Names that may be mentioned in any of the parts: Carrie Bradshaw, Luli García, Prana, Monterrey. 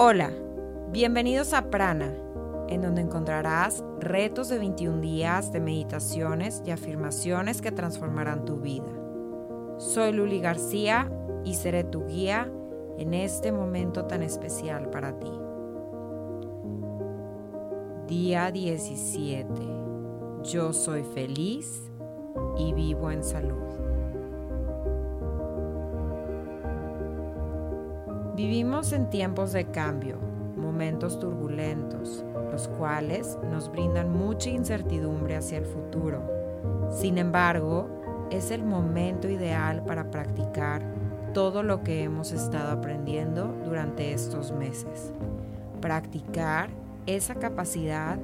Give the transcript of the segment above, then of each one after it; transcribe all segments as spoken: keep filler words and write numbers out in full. Hola, bienvenidos a Prana, en donde encontrarás retos de veintiún días de meditaciones y afirmaciones que transformarán tu vida. Soy Luli García y seré tu guía en este momento tan especial para ti. Día diecisiete. Yo soy feliz y vivo en salud. Vivimos en tiempos de cambio, momentos turbulentos, los cuales nos brindan mucha incertidumbre hacia el futuro. Sin embargo, es el momento ideal para practicar todo lo que hemos estado aprendiendo durante estos meses. Practicar esa capacidad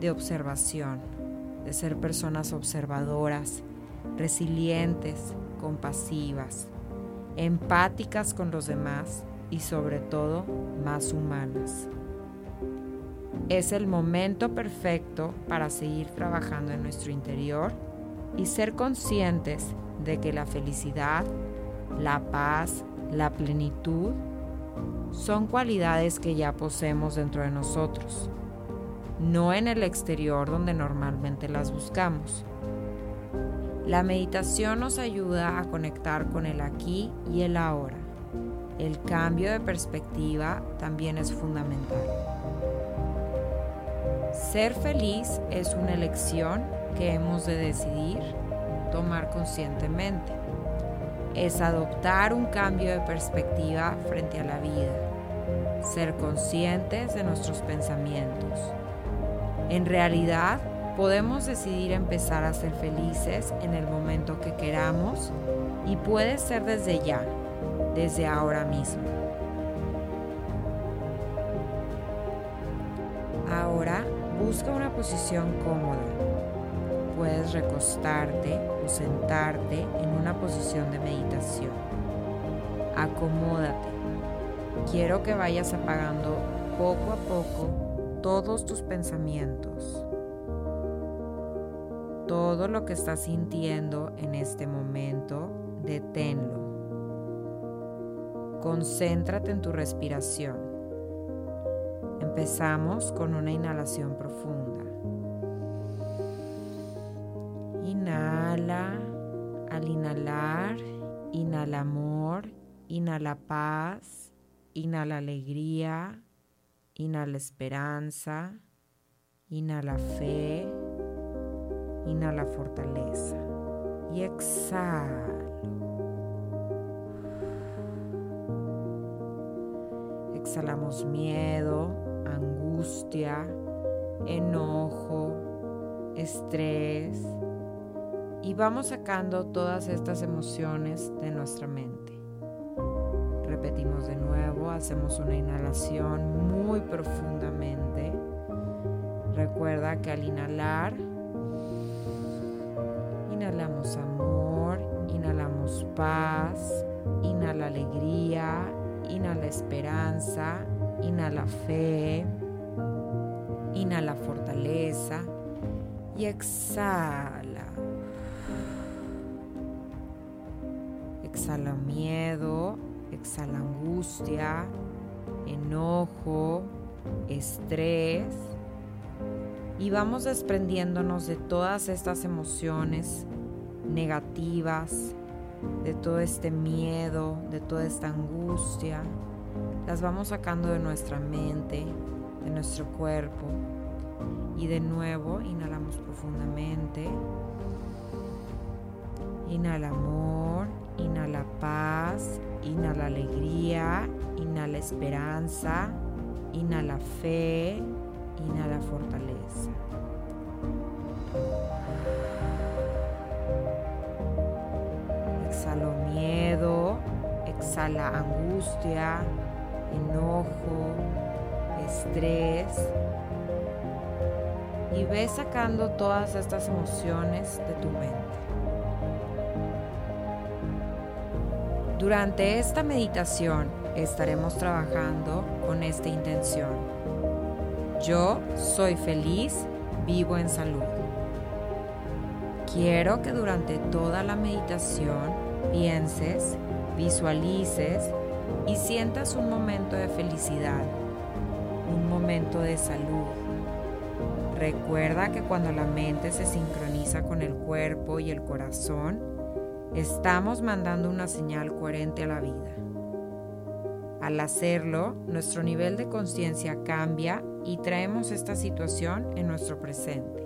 de observación, de ser personas observadoras, resilientes, compasivas, empáticas con los demás y sobre todo más humanas. Es el momento perfecto para seguir trabajando en nuestro interior y ser conscientes de que la felicidad, la paz, la plenitud son cualidades que ya poseemos dentro de nosotros, no en el exterior donde normalmente las buscamos. La meditación nos ayuda a conectar con el aquí y el ahora. El cambio de perspectiva también es fundamental. Ser feliz es una elección que hemos de decidir tomar conscientemente. Es adoptar un cambio de perspectiva frente a la vida. Ser conscientes de nuestros pensamientos. En realidad, podemos decidir empezar a ser felices en el momento que queramos y puede ser desde ya, desde ahora mismo. Ahora busca una posición cómoda. Puedes recostarte o sentarte en una posición de meditación. Acomódate. Quiero que vayas apagando poco a poco todos tus pensamientos. Todo lo que estás sintiendo en este momento, deténlo. Concéntrate en tu respiración. Empezamos con una inhalación profunda. Inhala, al inhalar, inhala amor, inhala paz, inhala alegría, inhala esperanza, inhala fe. Inhala fortaleza y exhala. Exhalamos miedo, angustia, enojo, estrés y vamos sacando todas estas emociones de nuestra mente. Repetimos de nuevo, hacemos una inhalación muy profundamente. Recuerda que al inhalar inhalamos amor, inhalamos paz, inhala alegría, inhala esperanza, inhala fe, inhala fortaleza y exhala. Exhala miedo, exhala angustia, enojo, estrés. Y vamos desprendiéndonos de todas estas emociones negativas, de todo este miedo, de toda esta angustia. Las vamos sacando de nuestra mente, de nuestro cuerpo. Y de nuevo inhalamos profundamente. Inhala amor, inhala paz, inhala alegría, inhala esperanza, inhala fe. Inhala fortaleza. Exhalo miedo, exhala angustia, enojo, estrés. Y ve sacando todas estas emociones de tu mente. Durante esta meditación estaremos trabajando con esta intención. Yo soy feliz, vivo en salud. Quiero que durante toda la meditación pienses, visualices y sientas un momento de felicidad, un momento de salud. Recuerda que cuando la mente se sincroniza con el cuerpo y el corazón, estamos mandando una señal coherente a la vida. Al hacerlo, nuestro nivel de conciencia cambia y traemos esta situación en nuestro presente.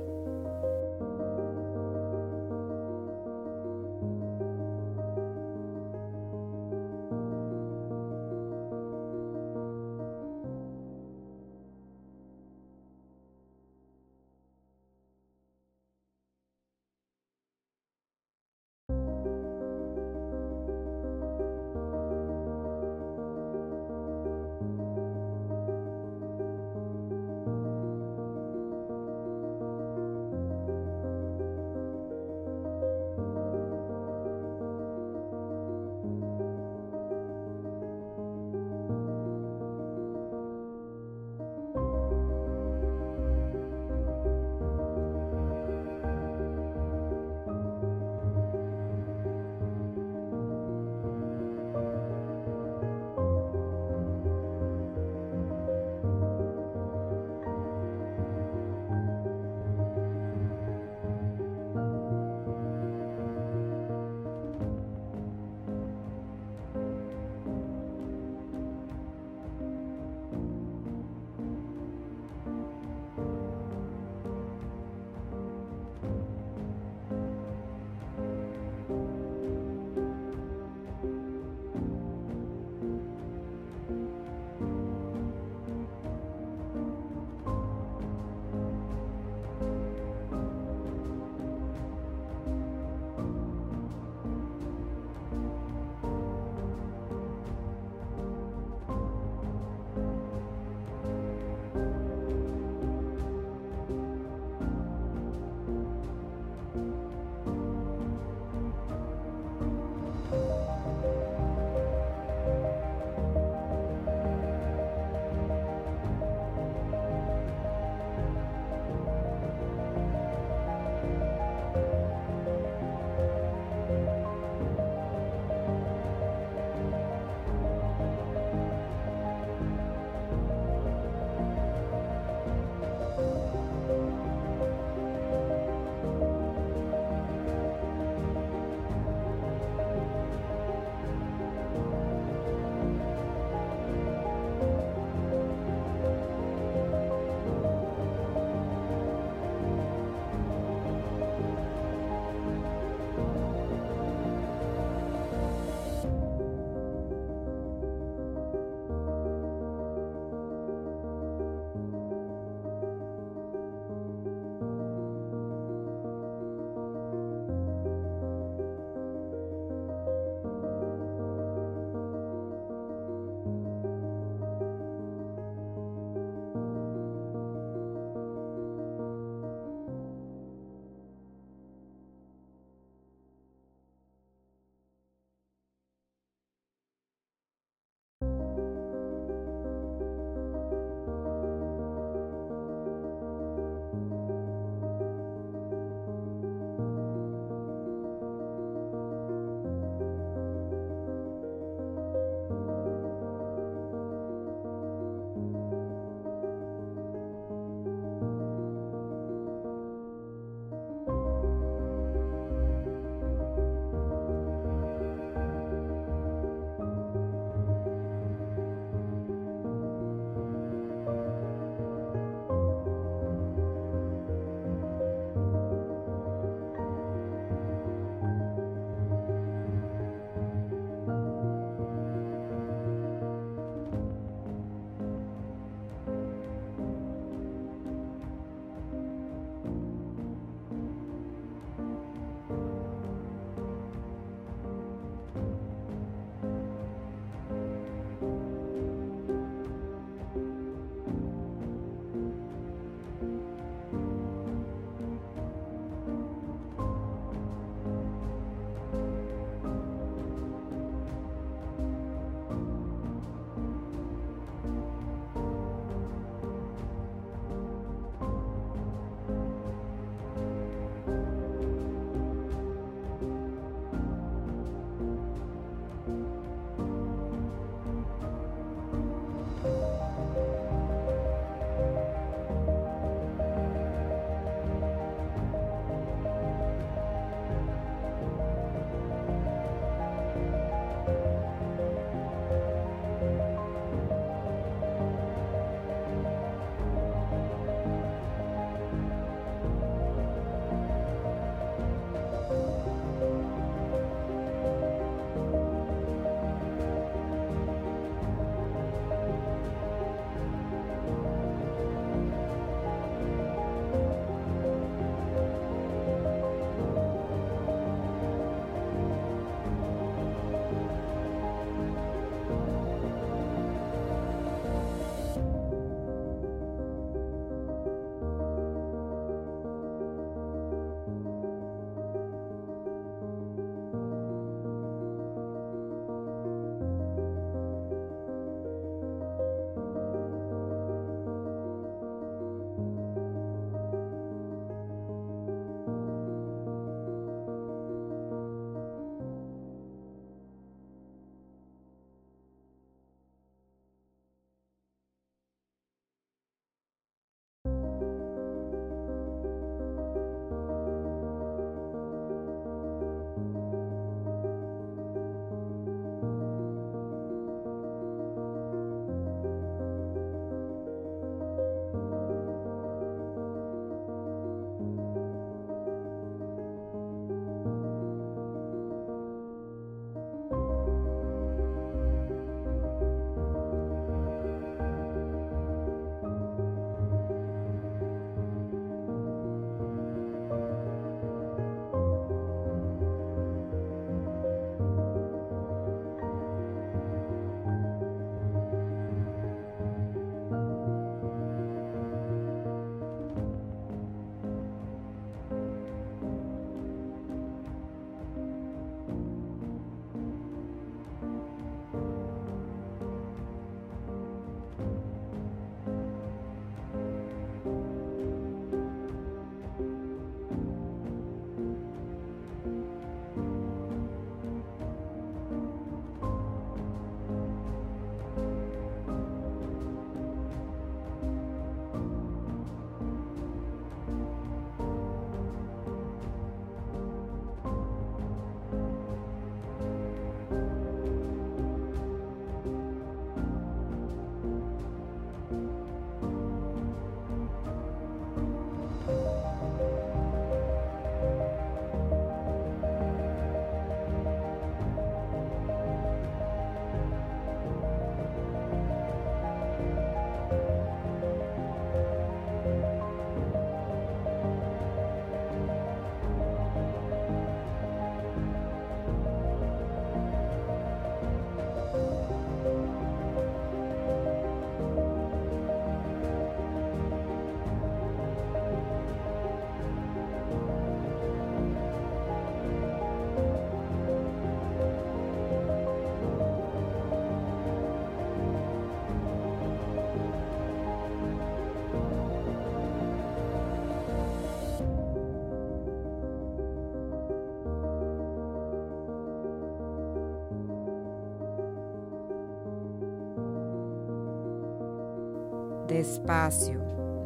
Despacio,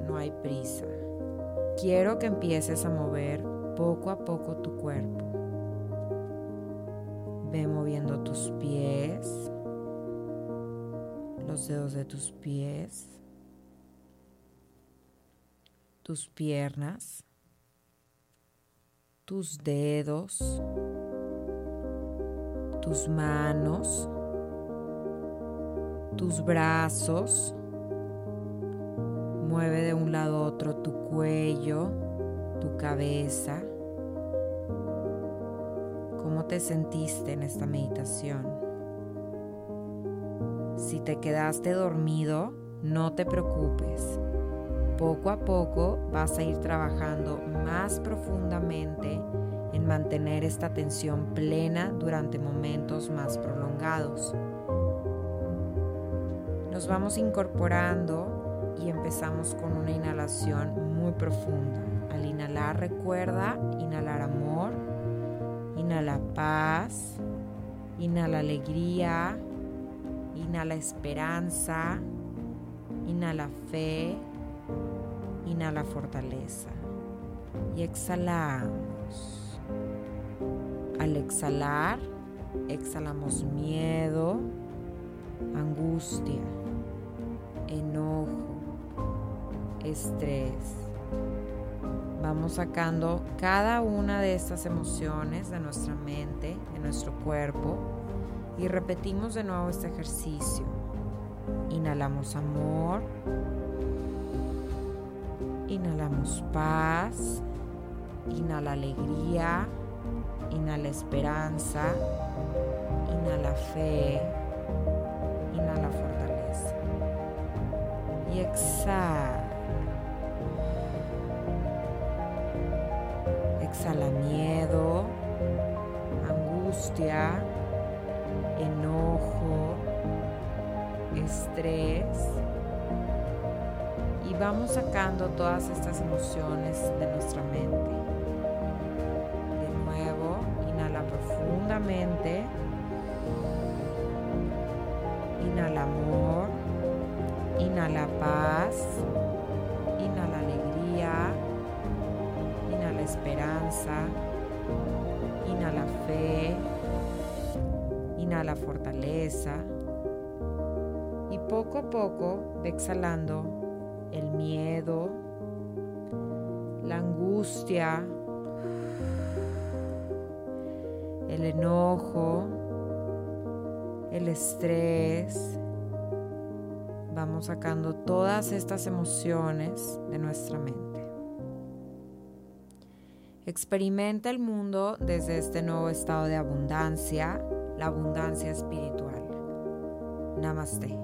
no hay prisa. Quiero que empieces a mover poco a poco tu cuerpo. Ve moviendo tus pies, los dedos de tus pies, tus piernas, tus dedos, tus manos, tus brazos. Mueve de un lado a otro tu cuello, tu cabeza. ¿Cómo te sentiste en esta meditación? Si te quedaste dormido, no te preocupes. Poco a poco vas a ir trabajando más profundamente en mantener esta atención plena durante momentos más prolongados. Nos vamos incorporando y empezamos con una inhalación muy profunda. Al inhalar, recuerda inhalar amor, inhala paz, inhala alegría, inhala esperanza, inhala fe, inhala fortaleza y exhalamos. Al exhalar, exhalamos miedo, angustia, enojo, estrés. Vamos sacando cada una de estas emociones de nuestra mente, de nuestro cuerpo, y repetimos de nuevo este ejercicio. Inhalamos amor, inhalamos paz, inhala alegría, inhala esperanza, inhala fe, inhala fortaleza y exhala. Exhala miedo, angustia, enojo, estrés. Y vamos sacando todas estas emociones de nuestra mente. De nuevo, inhala profundamente. Inhala amor, inhala paz, inhala alegría, inhala esperanza, inhala fe, inhala fortaleza. Y poco a poco ve exhalando el miedo, la angustia, el enojo, el estrés. Vamos sacando todas estas emociones de nuestra mente. Experimenta el mundo desde este nuevo estado de abundancia, la abundancia espiritual. Namaste.